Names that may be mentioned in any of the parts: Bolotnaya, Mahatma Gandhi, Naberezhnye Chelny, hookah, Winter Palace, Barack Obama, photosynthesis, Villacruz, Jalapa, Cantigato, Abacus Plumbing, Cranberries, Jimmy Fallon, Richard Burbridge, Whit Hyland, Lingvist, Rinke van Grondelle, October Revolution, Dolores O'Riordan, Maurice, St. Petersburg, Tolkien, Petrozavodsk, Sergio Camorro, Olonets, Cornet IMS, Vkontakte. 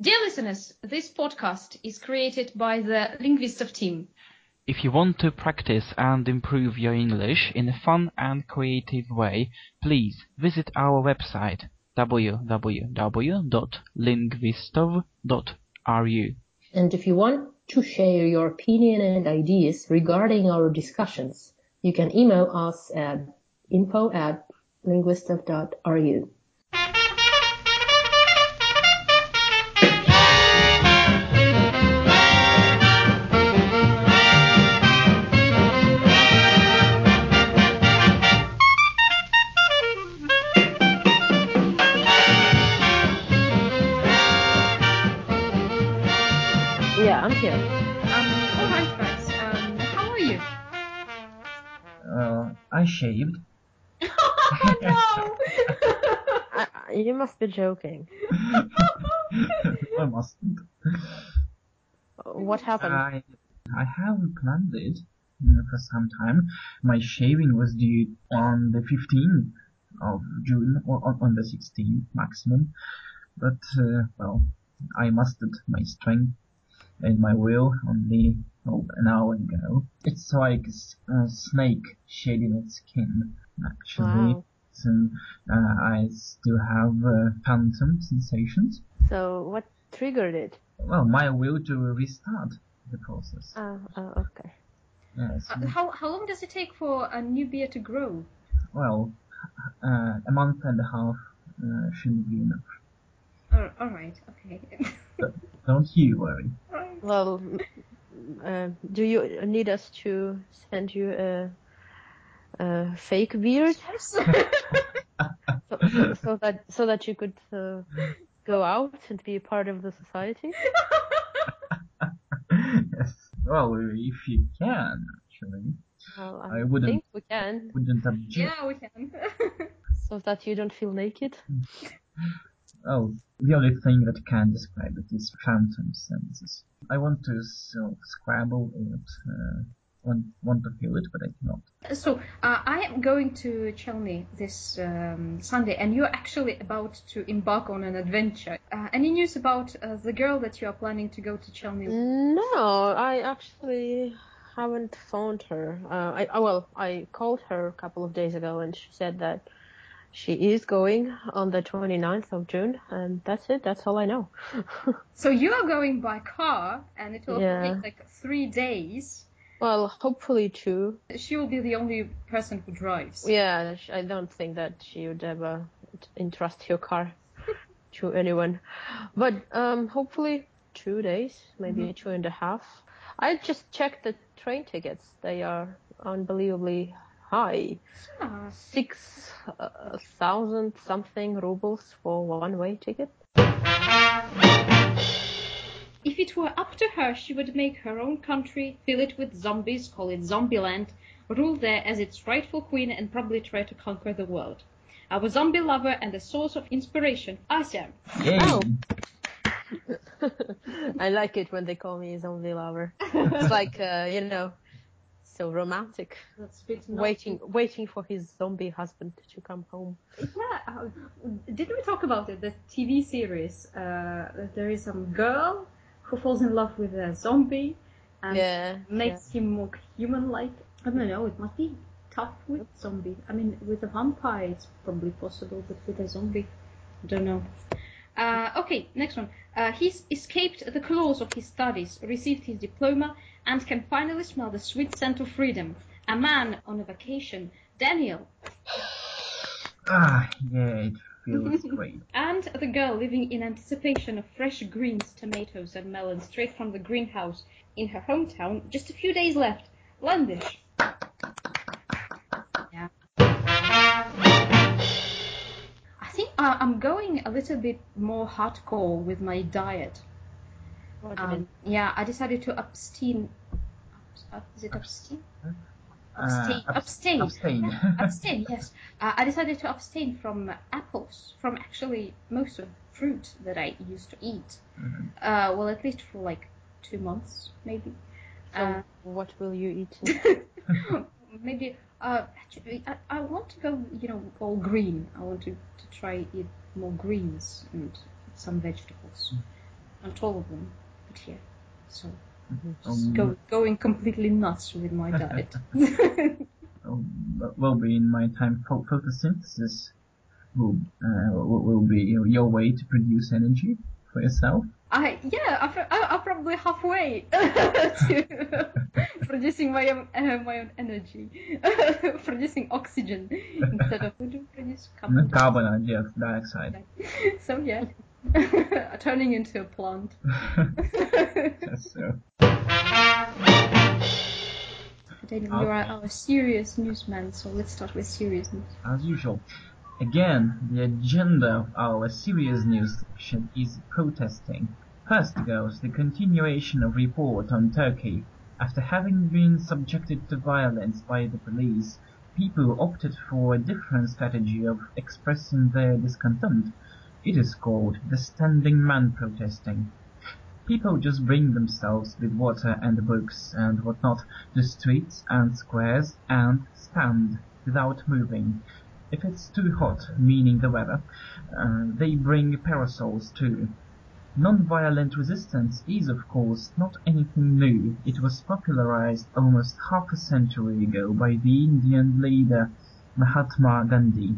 Dear listeners, this podcast is created by the Lingvist team. If you want to practice and improve your English in a fun and creative way, please visit our website www.lingvistov.ru. And if you want to share your opinion and ideas regarding our discussions, you can email us at info@lingvistov.ru. I shaved. Oh, no! You must be joking. I mustn't. What happened? I haven't planned it for some time. My shaving was due on the 15th of June, or on the 16th maximum. But, well, I mustered my strength and my will on the... an hour ago. It's like a snake shedding its skin, actually. Wow. And I still have phantom sensations. So what triggered it? Well, my will to restart the process. Oh, okay. Yes. How long does it take for a new beard to grow? Well, a month and a half shouldn't be enough. All right, okay. Don't you worry. Right. Well... do you need us to send you a fake beard? so that you could go out and be a part of the society? Yes. Well, if you can, actually. Well, I wouldn't think we can. Wouldn't object. Yeah, we can. So that you don't feel naked? Oh, the only thing that can describe it is phantom senses. I want to scramble and want to feel it, but I cannot. So, I am going to Chelny this Sunday, and you're actually about to embark on an adventure. Any news about the girl that you are planning to go to Chelny? No, I actually haven't found her. I called her a couple of days ago, and she said that she is going on the 29th of June, and that's it. That's all I know. So you are going by car, and it will take like 3 days. Well, hopefully 2. She will be the only person who drives. Yeah, I don't think that she would ever entrust her car to anyone. But hopefully 2 days, maybe 2.5. I just checked the train tickets. They are unbelievably high. 6,000 something rubles for one-way ticket. If it were up to her, she would make her own country, fill it with zombies, call it Zombieland, rule there as its rightful queen, and probably try to conquer the world. Our zombie lover and a source of inspiration, Asya. Yay. Oh. I like it when they call me a zombie lover. It's like, so romantic. That's a bit waiting for his zombie husband to come home. Yeah, didn't we talk about it? The TV series. There is some girl who falls in love with a zombie and makes him more human-like. I don't know. It must be tough with zombie. I mean, with a vampire, it's probably possible, but with a zombie, I don't know. Okay, next one. He's escaped the claws of his studies, received his diploma, and can finally smell the sweet scent of freedom. A man on a vacation. Daniel. It feels great. And the girl living in anticipation of fresh greens, tomatoes, and melons straight from the greenhouse in her hometown. Just a few days left. Lingvist. Yeah. I think I'm going a little bit more hardcore with my diet. What do you mean? Yeah, I decided to abstain. Is it abstain? Abstain. Abstain, yes. I decided to abstain from apples, from actually most of fruit that I used to eat. Mm-hmm. Well, at least for like 2 months, maybe. So what will you eat? Maybe... actually, I want to go, all green. I want to try eat more greens and some vegetables. uncontrollable. But yeah, so just going completely nuts with my diet. Well, be in my time photosynthesis will be your way to produce energy for yourself. I'm probably halfway to producing my own energy, producing oxygen instead of produce carbon dioxide. So yeah, turning into a plant. So. But you are a serious newsman, so let's start with serious news. As usual. Again, the agenda of our serious news section is protesting. First goes the continuation of report on Turkey. After having been subjected to violence by the police, people opted for a different strategy of expressing their discontent. It is called the standing man protesting. People just bring themselves with water and books and whatnot to streets and squares and stand without moving. If it's too hot, meaning the weather, they bring parasols too. Non-violent resistance is, of course, not anything new. It was popularized almost half a century ago by the Indian leader Mahatma Gandhi.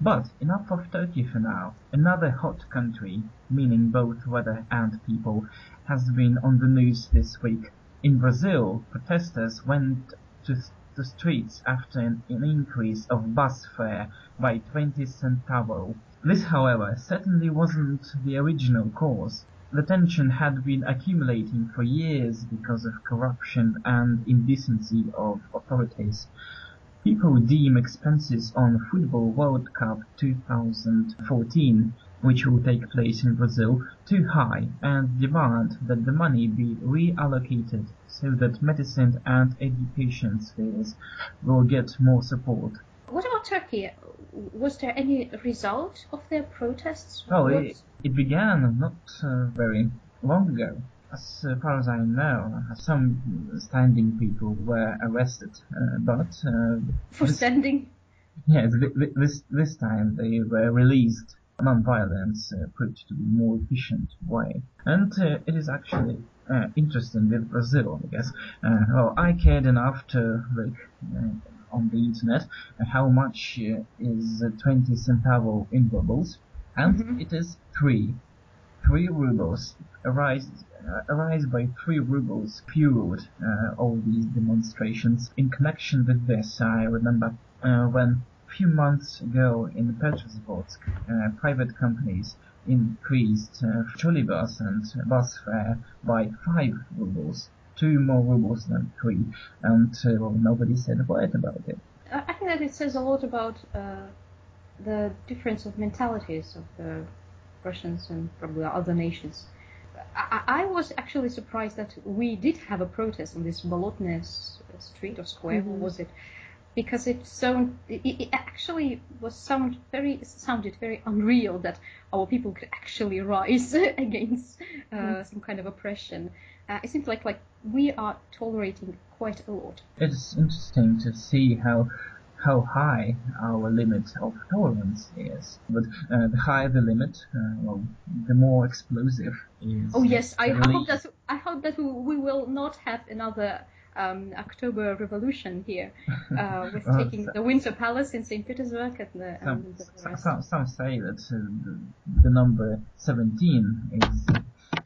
But enough of Turkey for now. Another hot country, meaning both weather and people, has been on the news this week. In Brazil, protesters went to the streets after an increase of bus fare by 20 centavo. This, however, certainly wasn't the original cause. The tension had been accumulating for years because of corruption and indecency of authorities. People deem expenses on Football World Cup 2014, which will take place in Brazil, too high and demand that the money be reallocated so that medicine and education spheres will get more support. What about Turkey? Was there any result of their protests? Well, it began not very long ago. As far as I know, some standing people were arrested, but for standing? Yes, this time they were released. Non-violence proved to be more efficient way. And it is actually interesting with Brazil, I guess. I cared enough to look on the internet how much is 20 centavo in rubles, and it is 3 rubles. A rise by 3 rubles fueled all these demonstrations. In connection with this, I remember when a few months ago in Petrozavodsk, private companies increased trolleybus and bus fare by 5 rubles, 2 more rubles than 3, and nobody said a word about it. I think that it says a lot about the difference of mentalities of the Russians and probably other nations. I was actually surprised that we did have a protest on this Bolotnaya street or square, what was it? Because it actually sounded very unreal that our people could actually rise against some kind of oppression. It seems like we are tolerating quite a lot. It's interesting to see how high our limit of tolerance is. But the higher the limit, the more explosive is. Oh yes, I hope that we will not have another October Revolution here, with taking the Winter Palace in St. Petersburg. Some say that the number 17 is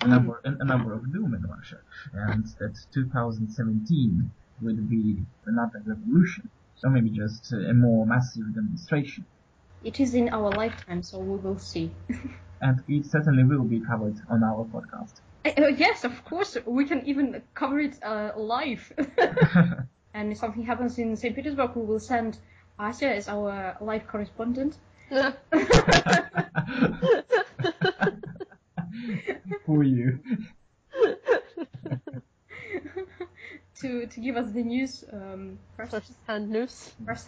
a number of doom in Russia, and that 2017 would be another revolution. Or maybe just a more massive demonstration. It is in our lifetime, so we will see. And it certainly will be covered on our podcast. Yes, of course. We can even cover it live. And if something happens in St. Petersburg, we will send Asya as our live correspondent. For you. To give us the news, first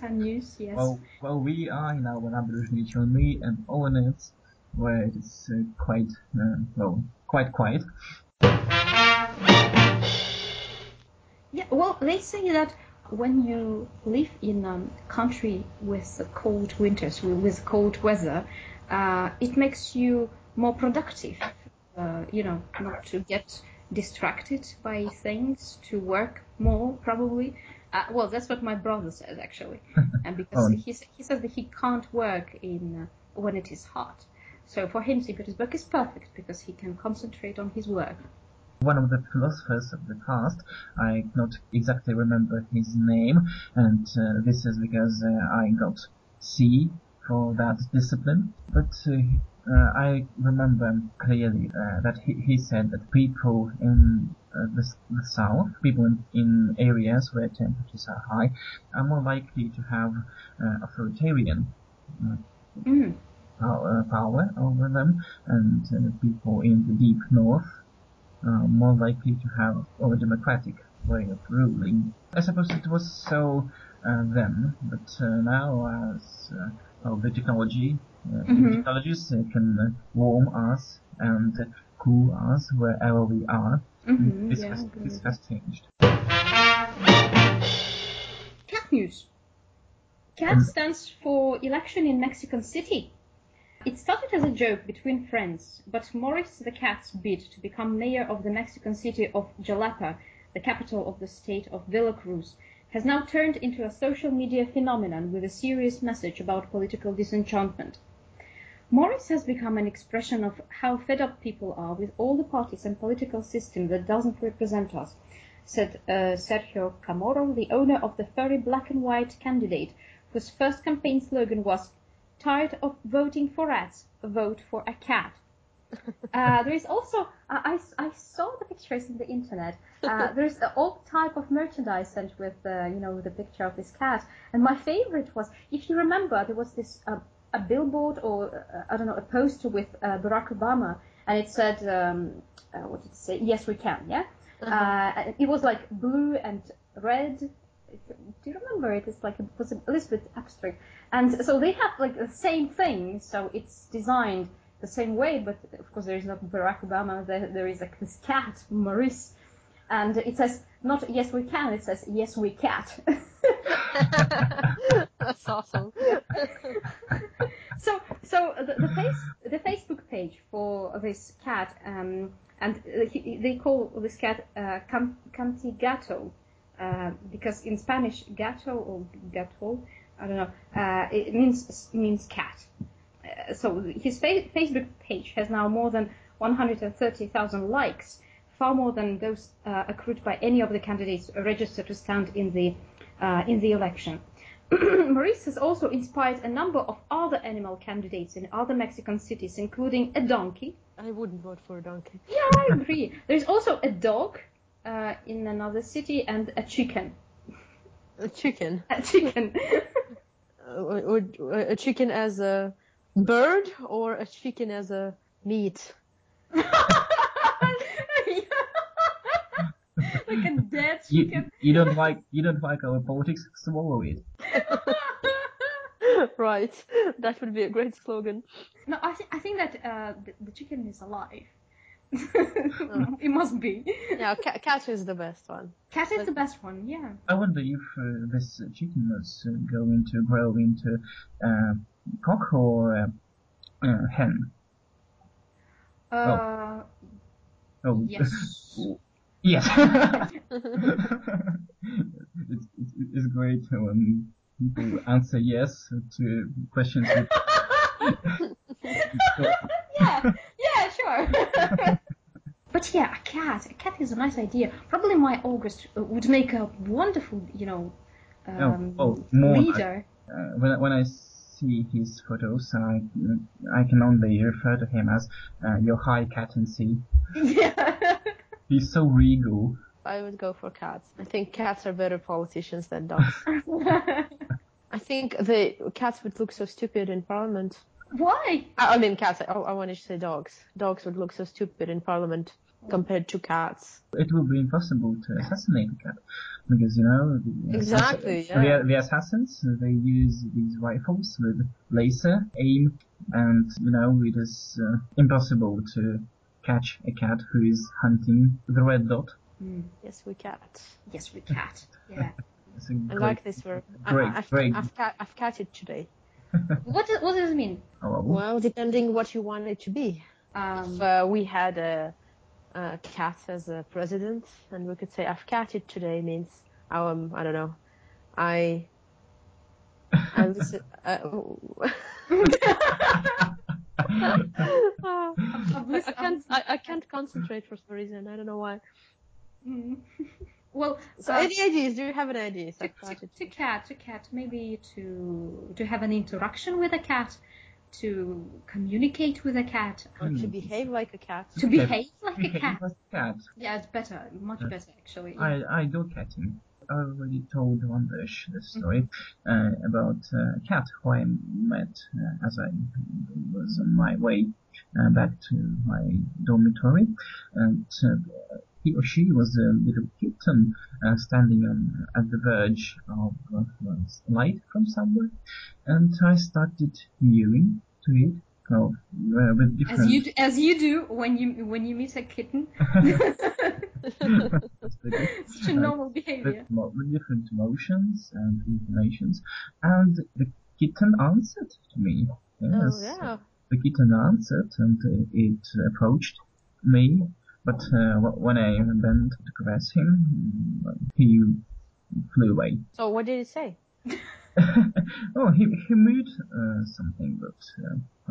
hand news, yes. Well, we are in our Naberezhnye Chelny and Olonets, where it's quite quiet. Yeah, well, they say that when you live in a country with cold winters, with cold weather, it makes you more productive. not to get distracted by things, to work more, probably. Well, that's what my brother says, actually, and because he says that he can't work in when it is hot. So for him, St. Petersburg is perfect because he can concentrate on his work. One of the philosophers of the past, I not exactly remember his name, and this is because I got C for that discipline, but I remember clearly that he said that people in the south, people in areas where temperatures are high, are more likely to have authoritarian power over them, and people in the deep north are more likely to have a democratic way of ruling. I suppose it was so then, but now as the technology, technologies can warm us and cool us wherever we are. This has changed. Cat news. CAT stands for election in Mexican City. It started as a joke between friends, but Maurice the cat's bid to become mayor of the Mexican city of Jalapa, the capital of the state of Villacruz, has now turned into a social media phenomenon with a serious message about political disenchantment. Maurice has become an expression of how fed up people are with all the parties and political system that doesn't represent us, said Sergio Camorro, the owner of the furry black and white candidate, whose first campaign slogan was, "Tired of voting for rats, vote for a cat." There is also, I saw the pictures on the internet, there's all type of merchandise sent with, the picture of this cat. And my favorite was, if you remember, there was this a billboard or, a poster with Barack Obama, and it said, what did it say? Yes, we can, yeah? It was like blue and red. Do you remember it? It's like it was a little bit abstract. And so they have like the same thing, so it's designed the same way, but of course there is not Barack Obama, there is like this cat, Maurice, and it says not "yes we can," it says "yes we cat." That's awesome. So the Facebook page for this cat, and they call this cat Cantigato, because in Spanish gato or gato, I don't know, it means cat. So his Facebook page has now more than 130,000 likes, far more than those accrued by any of the candidates registered to stand in the election. Maurice has also inspired a number of other animal candidates in other Mexican cities, including a donkey. I wouldn't vote for a donkey. Yeah, I agree. There's also a dog in another city and a chicken. A chicken? A chicken. A chicken as a bird or a chicken as a meat? Like a dead chicken. You don't like our politics? Swallow it. Right, that would be a great slogan. No, I think that the chicken is alive. It must be. Yeah, cat is the best one. Cat is the best one, yeah. I wonder if this chicken was going to grow into cock or hen. Oh. Yes. Yes. It's great when people answer yes to questions. Yeah, sure. But yeah, a cat is a nice idea. Probably my August would make a wonderful, leader. When I see his photos, I can only refer to him as your high cat in sea. Yeah. He's so regal. I would go for cats. I think cats are better politicians than dogs. I think the cats would look so stupid in parliament. Why? I mean, cats. I wanted to say dogs. Dogs would look so stupid in parliament compared to cats. It would be impossible to assassinate a cat because the assassins, they use these rifles with laser aim, and it is impossible to catch a cat who is hunting the red dot. Yes, we cat. Yes, we cat. Yeah. I like this word. I've catched it today. What does it mean? Well, depending what you want it to be. We had a cat as a president, and we could say I've catted today means I don't know. I can't concentrate for some reason. I don't know why. Mm. Well, so any ideas? Do you have an idea? To cat, maybe to have an interaction with a cat, to communicate with a cat, to behave like a cat. To behave like a cat. Yeah, it's better, much better actually. I do catting. I already told Andrzej the story about a cat who I met as I was on my way back to my dormitory, and he or she was a little kitten standing at the verge of light from somewhere, and I started mewing to it. Oh, with different... As you do when you meet a kitten. Such a normal behavior. With different emotions and intonations, and the kitten answered to me. Yes. Oh, yeah. The kitten answered, and it approached me. But when I bent to caress him, he flew away. So what did he say? Oh, he mewed something, but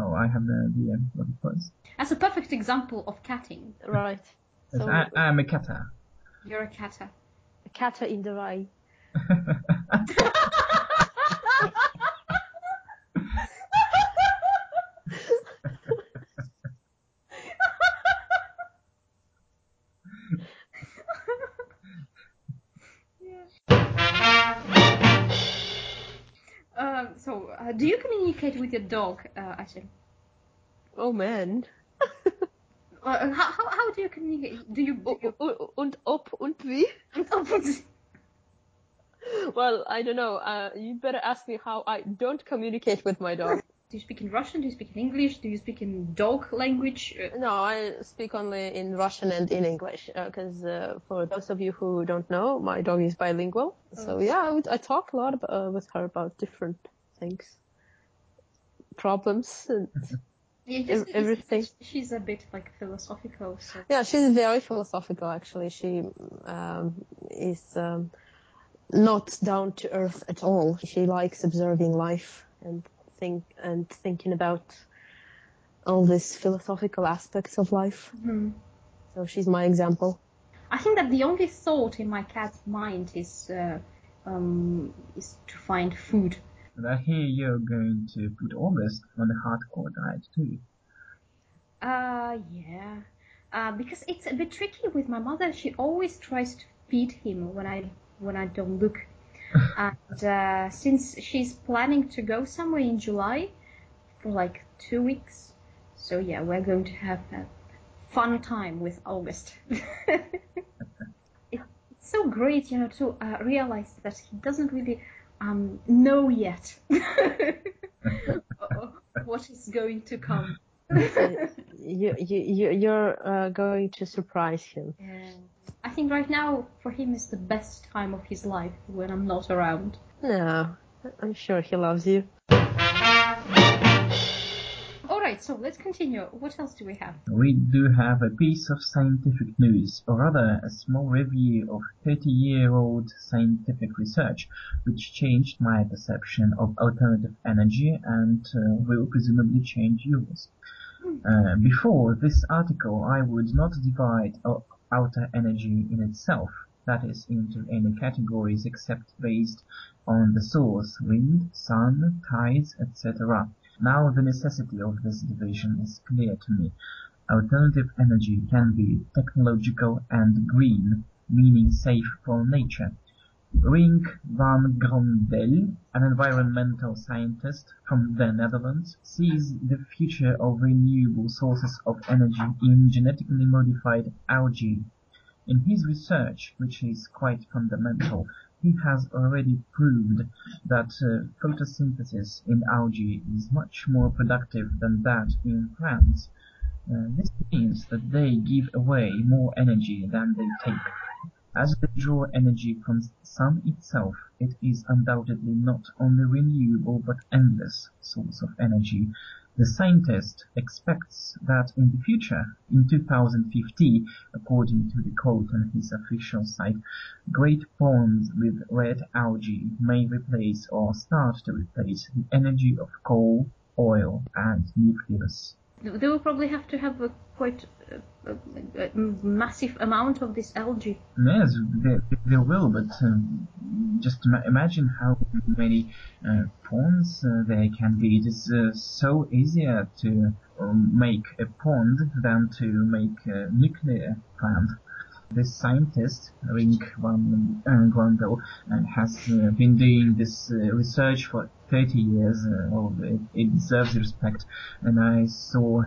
I have no idea what it was. That's a perfect example of catting. Right. Yes, so I am a catter. You're a catter. A catter in the rye. Do you communicate with your dog, Asher? Oh man! How do you communicate? Do you und wie? Well, I don't know. You better ask me how I don't communicate with my dog. Do you speak in Russian? Do you speak in English? Do you speak in dog language? No, I speak only in Russian and in English. Because for those of you who don't know, my dog is bilingual. Oh. So yeah, I talk a lot with her about different things, problems, and everything. She's a bit like philosophical. So. Yeah, she's very philosophical actually. She is not down to earth at all. She likes observing life and thinking about all these philosophical aspects of life. Mm-hmm. So she's my example. I think that the only thought in my cat's mind is to find food. And I hear you're going to put August on the hardcore diet too. Yeah. Because it's a bit tricky with my mother. She always tries to feed him when I don't look. And since she's planning to go somewhere in July for like 2 weeks, so yeah, we're going to have a fun time with August. It's so great, to realize that he doesn't really know yet what is going to come. You're going to surprise him. Yeah. I think right now for him is the best time of his life when I'm not around. No, I'm sure he loves you. Alright, so let's continue. What else do we have? We do have a piece of scientific news, or rather a small review of 30-year-old scientific research, which changed my perception of alternative energy and will presumably change yours. Before this article, I would not divide outer energy in itself, that is, into any categories except based on the source, wind, sun, tides, etc. Now the necessity of this division is clear to me. Alternative energy can be technological and green, meaning safe for nature. Rinke van Grondelle, an environmental scientist from the Netherlands, sees the future of renewable sources of energy in genetically modified algae. In his research, which is quite fundamental, he has already proved that photosynthesis in algae is much more productive than that in plants. This means that they give away more energy than they take. As they draw energy from sun itself, it is undoubtedly not only renewable but endless source of energy, The scientist expects that in the future, in 2050, according to the quote on his official site, great ponds with red algae may replace or start to replace the energy of coal, oil, and nucleus. They will probably have to have quite a massive amount of this algae. Yes, they will, but just imagine how many ponds there can be. It is so easier to make a pond than to make a nuclear plant. This scientist, Rinke van Grondelle, has been doing this research for 30 years. It deserves respect. And I saw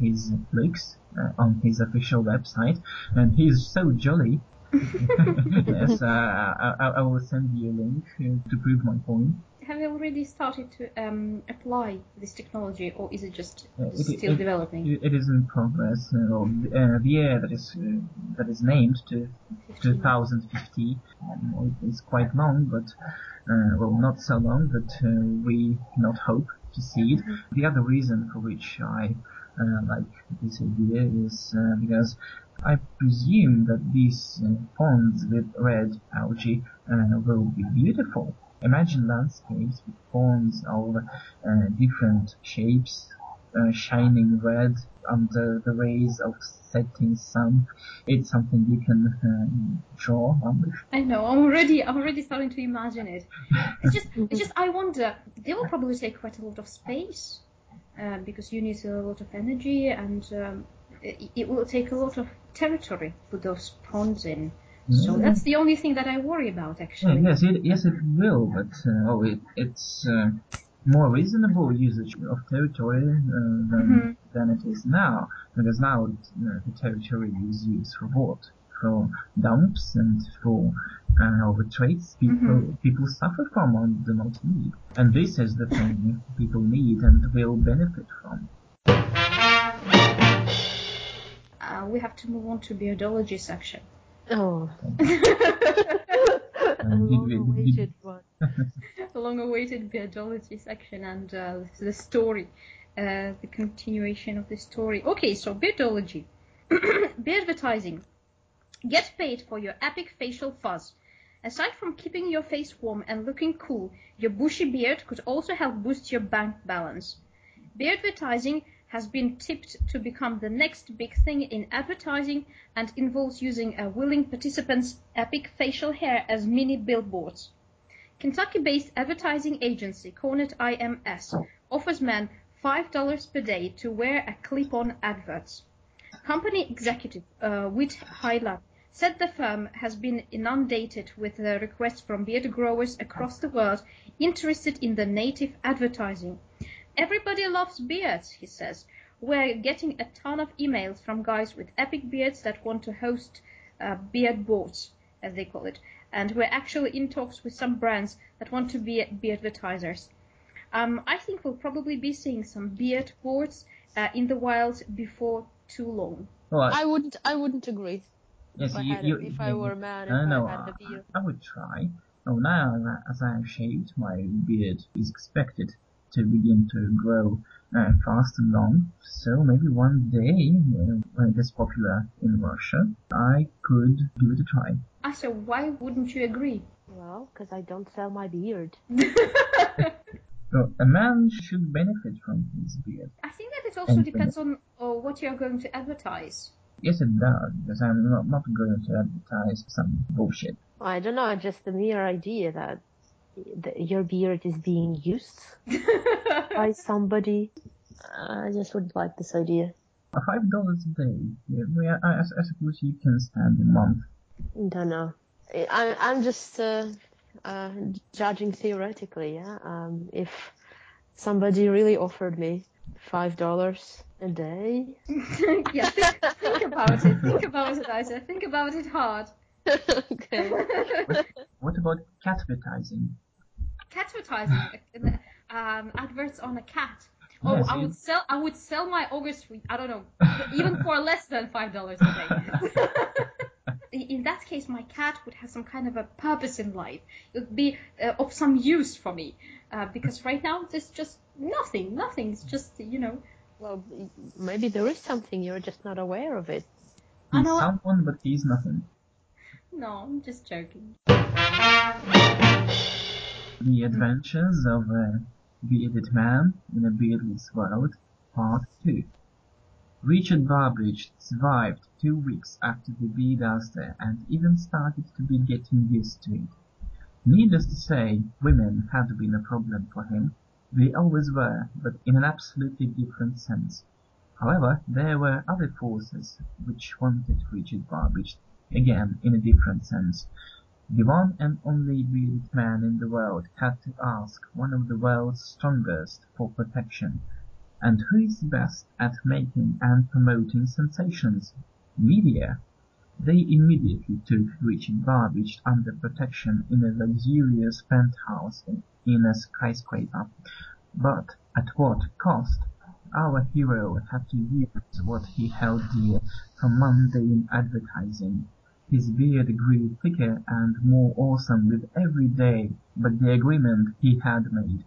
his looks on his official website, and he's so jolly. Yes, I will send you a link to prove my point. Have you already started to apply this technology, or is it just still developing? It is in progress. The year that is named to 2050 is quite long, but not so long that we cannot hope to see it. Mm-hmm. The other reason for which I like this idea is because I presume that these ponds with red algae will be beautiful. Imagine landscapes with ponds of different shapes, shining red under the rays of setting sun. It's something you can draw on. I know. I'm already starting to imagine it. It's just. I wonder. They will probably take quite a lot of space because you need a lot of energy, and it will take a lot of territory for those ponds in. So that's the only thing that I worry about, actually. Yeah, yes, it will, but it's more reasonable usage of territory than it is now, because now the territory is used for what? For dumps and for the traits people suffer from or do not need. And this is the thing people need and will benefit from. We have to move on to biology section. Oh, long-awaited biology section and the story, the continuation of the story. Okay, so biology, advertising. Get paid for your epic facial fuzz. Aside from keeping your face warm and looking cool, your bushy beard could also help boost your bank balance. Advertising has been tipped to become the next big thing in advertising and involves using a willing participant's epic facial hair as mini billboards. Kentucky-based advertising agency, Cornet IMS, offers men $5 per day to wear a clip-on adverts. Company executive Whit Hyland said the firm has been inundated with requests from beard growers across the world interested in the native advertising. Everybody loves beards, he says. We're getting a ton of emails from guys with epic beards that want to host beard boards, as they call it. And we're actually in talks with some brands that want to be beardvertisers. I think we'll probably be seeing some beard boards in the wild before too long. Well, I wouldn't agree. Yes, if I were a man and had a beard. I would try. Oh, now, as I have shaved, my beard is expected to begin to grow fast and long, so maybe one day when it is popular in Russia, I could give it a try. So why wouldn't you agree? Well, because I don't sell my beard. So a man should benefit from his beard. I think that it also depends on what you are going to advertise. Yes, it does, because I'm not going to advertise some bullshit. Well, I don't know, just the mere idea that your beard is being used by somebody. I just wouldn't like this idea. $5 a day. Yeah, I suppose you can stand a month. Don't know. I'm just judging theoretically. Yeah. If somebody really offered me $5 a day. Yeah. Think about it. Think about it, Isa. Think about it hard. Okay. What about catvertising? Adverts on a cat. Oh, yes, I would sell my ogre suite. I don't know, even for less than $5 a day. in that case, my cat would have some kind of a purpose in life. It would be of some use for me, because right now there's just nothing. Nothing's just, you know. Well, maybe there is something, you're just not aware of it. He's someone, but he's nothing. No, I'm just joking. The Adventures of a Bearded Man in a Beardless World, Part 2. Richard Burbridge survived 2 weeks after the bee disaster and even started to be getting used to it. Needless to say, women had been a problem for him. They always were, but in an absolutely different sense. However, there were other forces which wanted Richard Burbridge, again in a different sense. The one and only bearded man in the world had to ask one of the world's strongest for protection. And who is best at making and promoting sensations? Media. They immediately took Richard Burbridge under protection in a luxurious penthouse in a skyscraper. But at what cost? Our hero had to use what he held dear from mundane advertising. His beard grew thicker and more awesome with every day, but the agreement he had made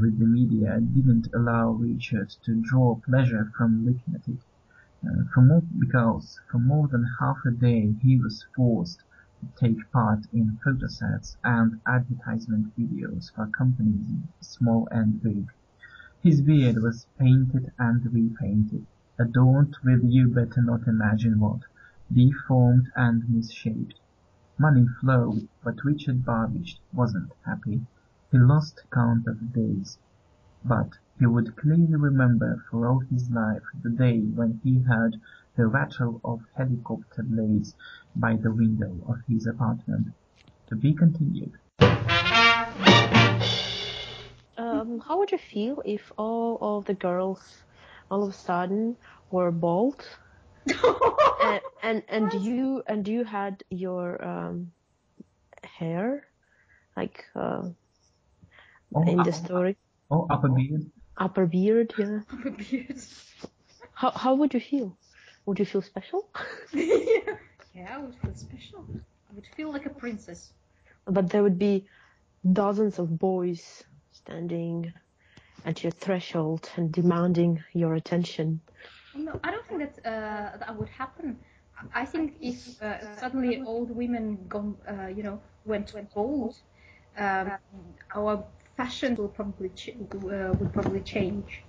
with the media didn't allow Richard to draw pleasure from looking at it. Because for more than half a day he was forced to take part in photo sets and advertisement videos for companies small and big. His beard was painted and repainted, adorned with you better not imagine what, deformed and misshaped. Money flowed, but Richard Burbridge wasn't happy. He lost count of days, but he would clearly remember for all his life the day when he heard the rattle of helicopter blades by the window of his apartment. To be continued. How would you feel if all of the girls all of a sudden were bald? and you had your hair like in the story. Oh, upper beard. Upper beard, yeah. Upper beard. How would you feel? Would you feel special? Yeah, I would feel special. I would feel like a princess. But there would be dozens of boys standing at your threshold and demanding your attention. No, I don't think that would happen. I think if suddenly old women went bald, our fashion would probably change.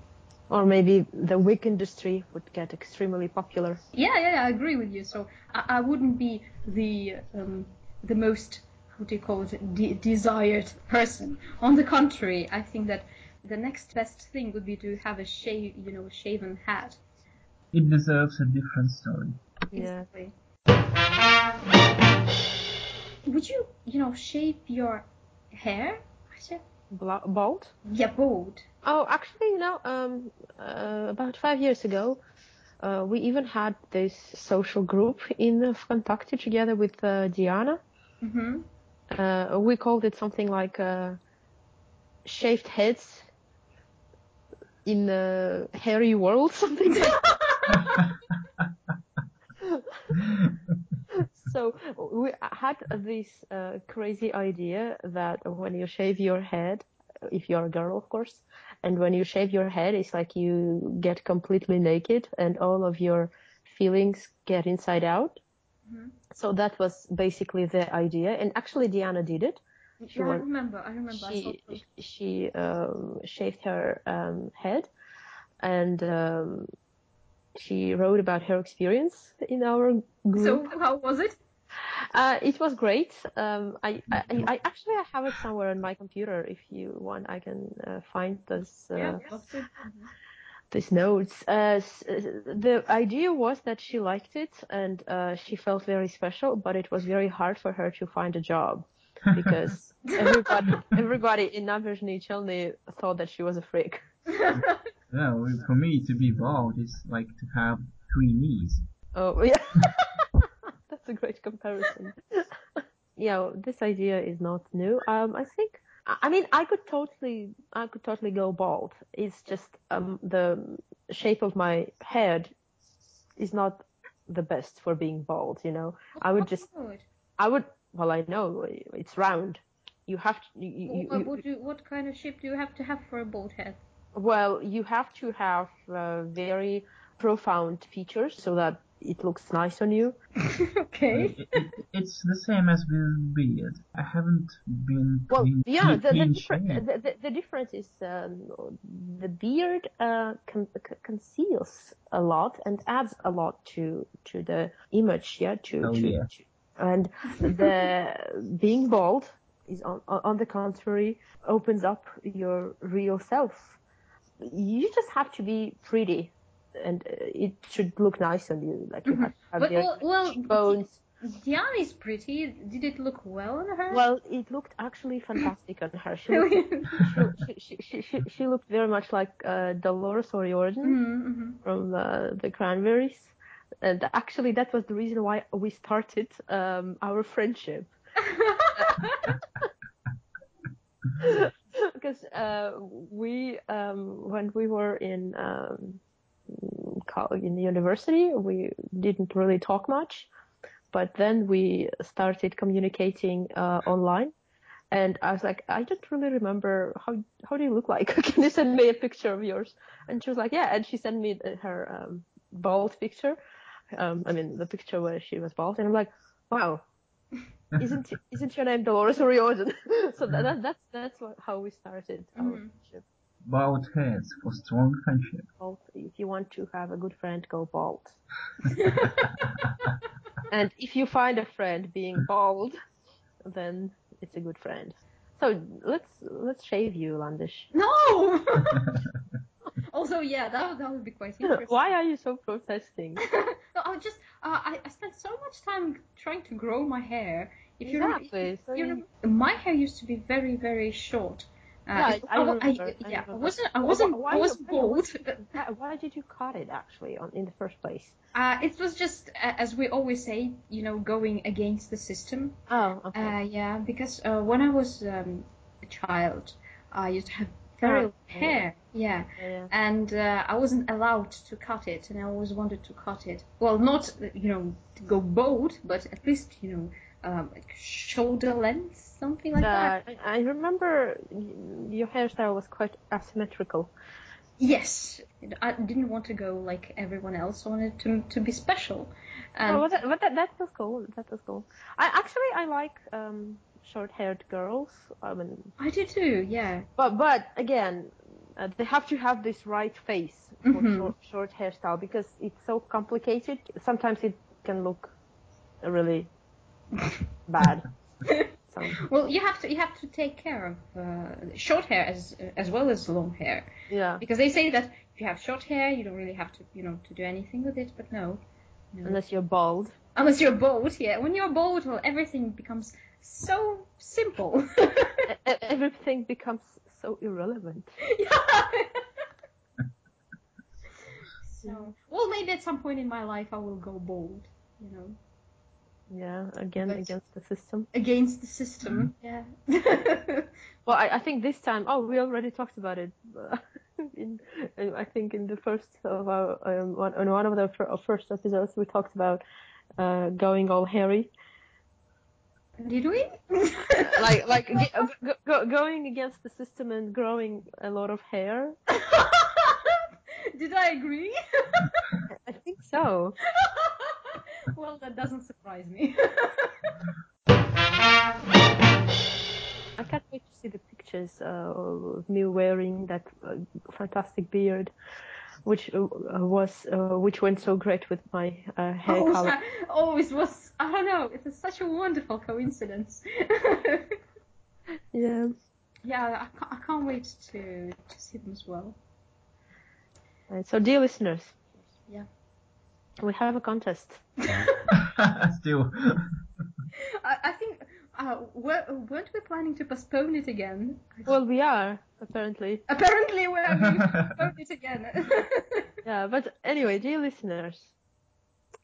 Or maybe the wig industry would get extremely popular. Yeah, I agree with you. So I wouldn't be the most, what do you call it, desired person. On the contrary, I think that the next best thing would be to have a shaven head. It deserves a different story. Yeah. Would you, shape your hair? Bald? Yeah, bald. Oh, actually, about 5 years ago, we even had this social group in Vkontakte together with Diana. Mm-hmm. We called it something like shaved heads in a hairy world, something like that. So we had this crazy idea that when you shave your head, if you're a girl of course, and when you shave your head it's like you get completely naked and all of your feelings get inside out. Mm-hmm. So that was basically the idea, and actually Diana did it. She I remember. She shaved her head and she wrote about her experience in our group. So how was it? It was great. I have it somewhere on my computer. If you want, I can find this. These notes. The idea was that she liked it and she felt very special, but it was very hard for her to find a job because everybody in Naberezhnye Chelny thought that she was a freak. Yeah, well, for me to be bald is like to have 3 knees. Oh, yeah. That's a great comparison. Yeah, this idea is not new. I think. I mean, I could totally go bald. It's just the shape of my head is not the best for being bald, you know. Well, I know it's round. You have to. What kind of shape do you have to have for a bald head? Well, you have to have very profound features so that it looks nice on you. Okay. It's the same as with beard. I haven't been. Well, yeah. The difference is the beard conceals a lot and adds a lot to the image. Yeah. And the being bald is on the contrary opens up your real self. You just have to be pretty, and it should look nice on you. Like you have to have bones. Diana is pretty. Did it look well on her? Well, it looked actually fantastic on her. She looked very much like Dolores O'Riordan from the Cranberries. And actually, that was the reason why we started our friendship. Because we, when we were in university, we didn't really talk much. But then we started communicating online. And I was like, I don't really remember how do you look like? Can you send me a picture of yours? And she was like, yeah. And she sent me her bald picture. The picture where she was bald, and I'm like, wow, isn't your name Dolores O'Riordan? So that's how we started our friendship. Bald heads for strong friendship. Bald, if you want to have a good friend, go bald. And if you find a friend being bald, then it's a good friend. So let's shave you, Landish. No. Also, yeah, that would be quite interesting. Why are you so protesting? No, I spent so much time trying to grow my hair. My hair used to be very, very short. I wasn't bald. Why did you cut it actually in the first place? It was just, as we always say, you know, going against the system. Oh, okay. Because when I was a child, I used to have very long hair. Yeah. Yeah. And I wasn't allowed to cut it, and I always wanted to cut it. Well, not, you know, to go bald, but at least, you know, like shoulder length, something like that. I remember your hairstyle was quite asymmetrical. Yes. I didn't want to go like everyone else. I wanted to be special. That was cool. That was cool. I like short-haired girls. I do too, yeah. But again, they have to have this right face for short hairstyle, because it's so complicated. Sometimes it can look really bad. So. Well, you have to take care of short hair as well as long hair. Yeah. Because they say that if you have short hair, you don't really have to, you know, to do anything with it. But no. Unless you're bald. Unless you're bald, yeah. When you're bald, well, everything becomes so simple. Everything becomes so irrelevant. Yeah. So, well, maybe at some point in my life I will go bald, you know. Yeah, against the system. Against the system, yeah. Well, I think this time, we already talked about it. I think in the first of our, on one of the first episodes, we talked about going all hairy. Did we? Going against the system and growing a lot of hair. Did I agree? I think so. Well, that doesn't surprise me. I can't wait to see the pictures of me wearing that fantastic beard, which went so great with my hair color. It was, I don't know, it was such a wonderful coincidence. Yeah. Yeah, I can't wait to see them as well. Right, so, dear listeners, yeah, we have a contest. Still. I think, weren't we planning to postpone it again? Well, we are, apparently. Apparently, we are going to postpone it again. Yeah, but anyway, dear listeners,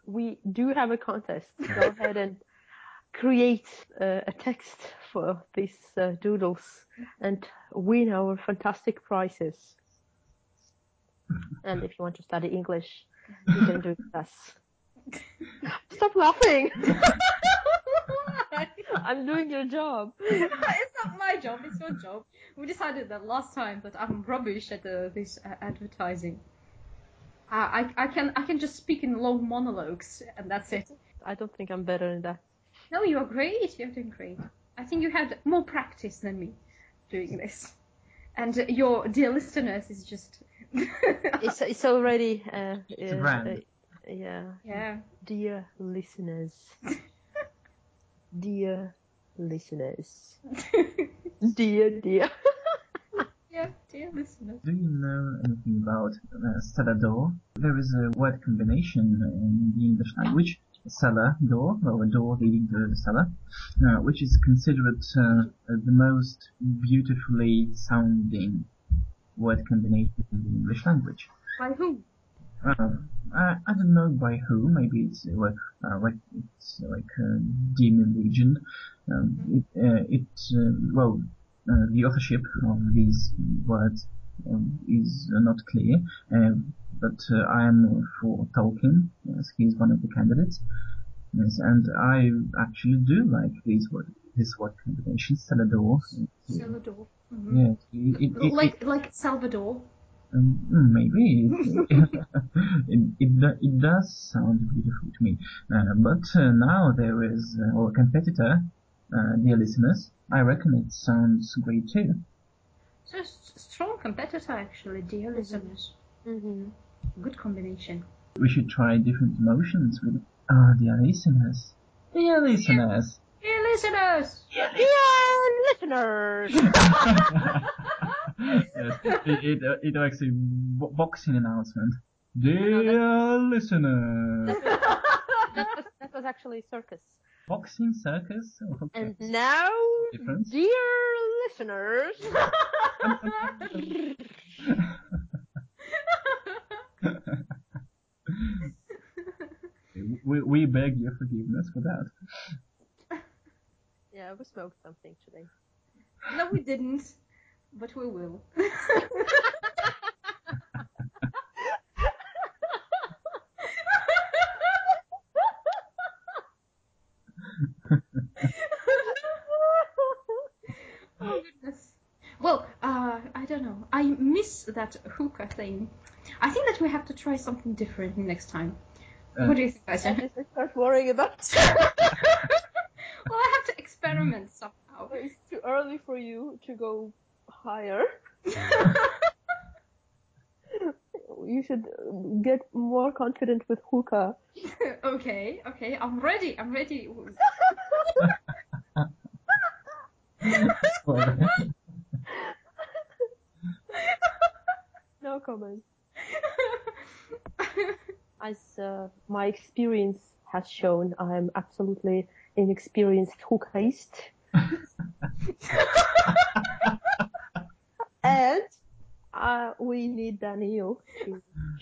we do have a contest. Go ahead and create a text for these doodles and win our fantastic prizes. And if you want to study English, you can do it with us. Stop laughing. I'm doing your job. It's not my job, it's your job. We decided that last time that I'm rubbish at this advertising. I can just speak in long monologues and that's it. I don't think I'm better in that. No, you are great. You're doing great. I think you had more practice than me doing this. And your dear listeners is just... it's already... it's a brand. Yeah. Dear listeners. Dear listeners. Dear. Yeah, dear listeners. Do you know anything about cellar door? There is a word combination in the English language. Cellar door, or a door leading to the cellar, which is considered the most beautifully sounding word combination in the English language. By whom? I don't know by who. Maybe it's like demon legion. The authorship of these words is not clear. But I am for Tolkien, yes, he's one of the candidates. Yes, and I actually do like this word combination, Salvador. Salvador. Mm-hmm. Yeah, it Salvador. Maybe it does sound beautiful to me. But now there is our competitor, dear listeners. I reckon it sounds great too. So strong competitor, actually, dear listeners. Mm-hmm. Good combination. We should try different emotions with our dear listeners. Dear listeners! Dear listeners! Dear listeners! Yes, it actually boxing announcement. Dear listeners! That was actually circus. Boxing, circus? Oh, okay. And now, difference. Dear listeners! We beg your forgiveness for that. Yeah, we smoked something today. No, we didn't, but we will. Oh goodness. Well, I don't know. I miss that hookah thing. I think that we have to try something different next time. What do you think, Aisha? I just start worrying about it. Well, I have to experiment somehow. It's too early for you to go higher. You should get more confident with hookah. Okay. I'm ready. No comment. As my experience has shown, I am absolutely inexperienced hookahist. And we need Daniel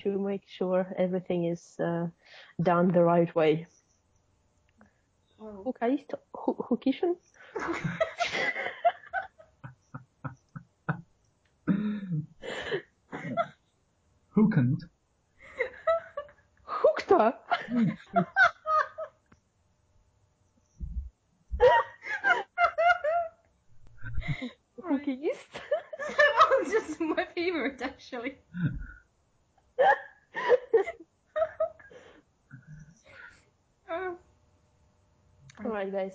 to make sure everything is done the right way. Hookahist? Hookishan? Hookant? Hookist? That was just my favorite, actually. Alright, guys.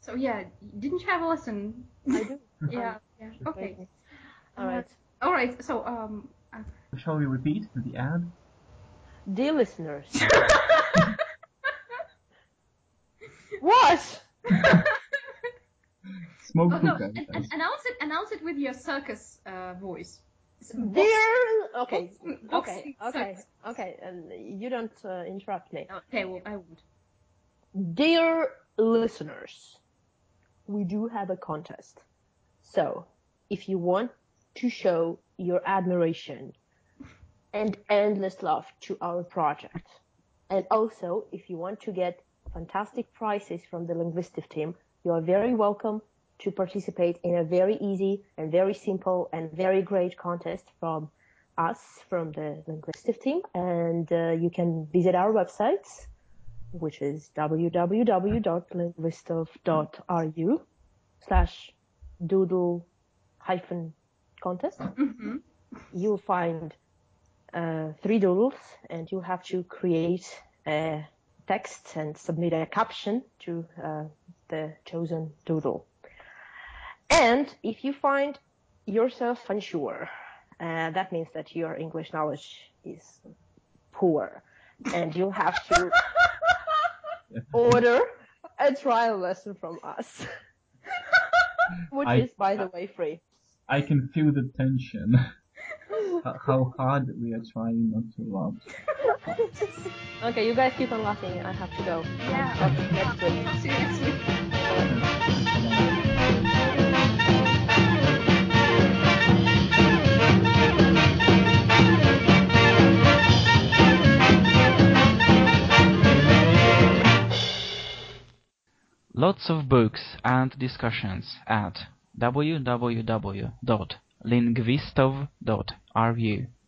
So, yeah, didn't you have a lesson? I do. Yeah. Okay. Alright. Alright, so, shall we repeat the ad? Dear listeners. What? Smoke hookah. Announce it with your circus voice. Okay. Okay. And you don't interrupt me. Okay, well, I would. Dear listeners, we do have a contest. So, if you want to show your admiration and endless love to our project. And also, if you want to get fantastic prizes from the Lingvist team, you are very welcome to participate in a very easy and very simple and very great contest from us, from the Lingvist team. And you can visit our websites which is www.lingvistov.ru/doodle-contest. Mm-hmm. You'll find 3 doodles, and you have to create a text and submit a caption to the chosen doodle. And if you find yourself unsure, that means that your English knowledge is poor, and you'll have to order a trial lesson from us, which is, by the way, free. I can feel the tension. How hard we are trying not to laugh. Okay, you guys keep on laughing. I have to go. Yeah. Okay, next week. Seriously. Lots of books and discussions at www.lingvistov.ru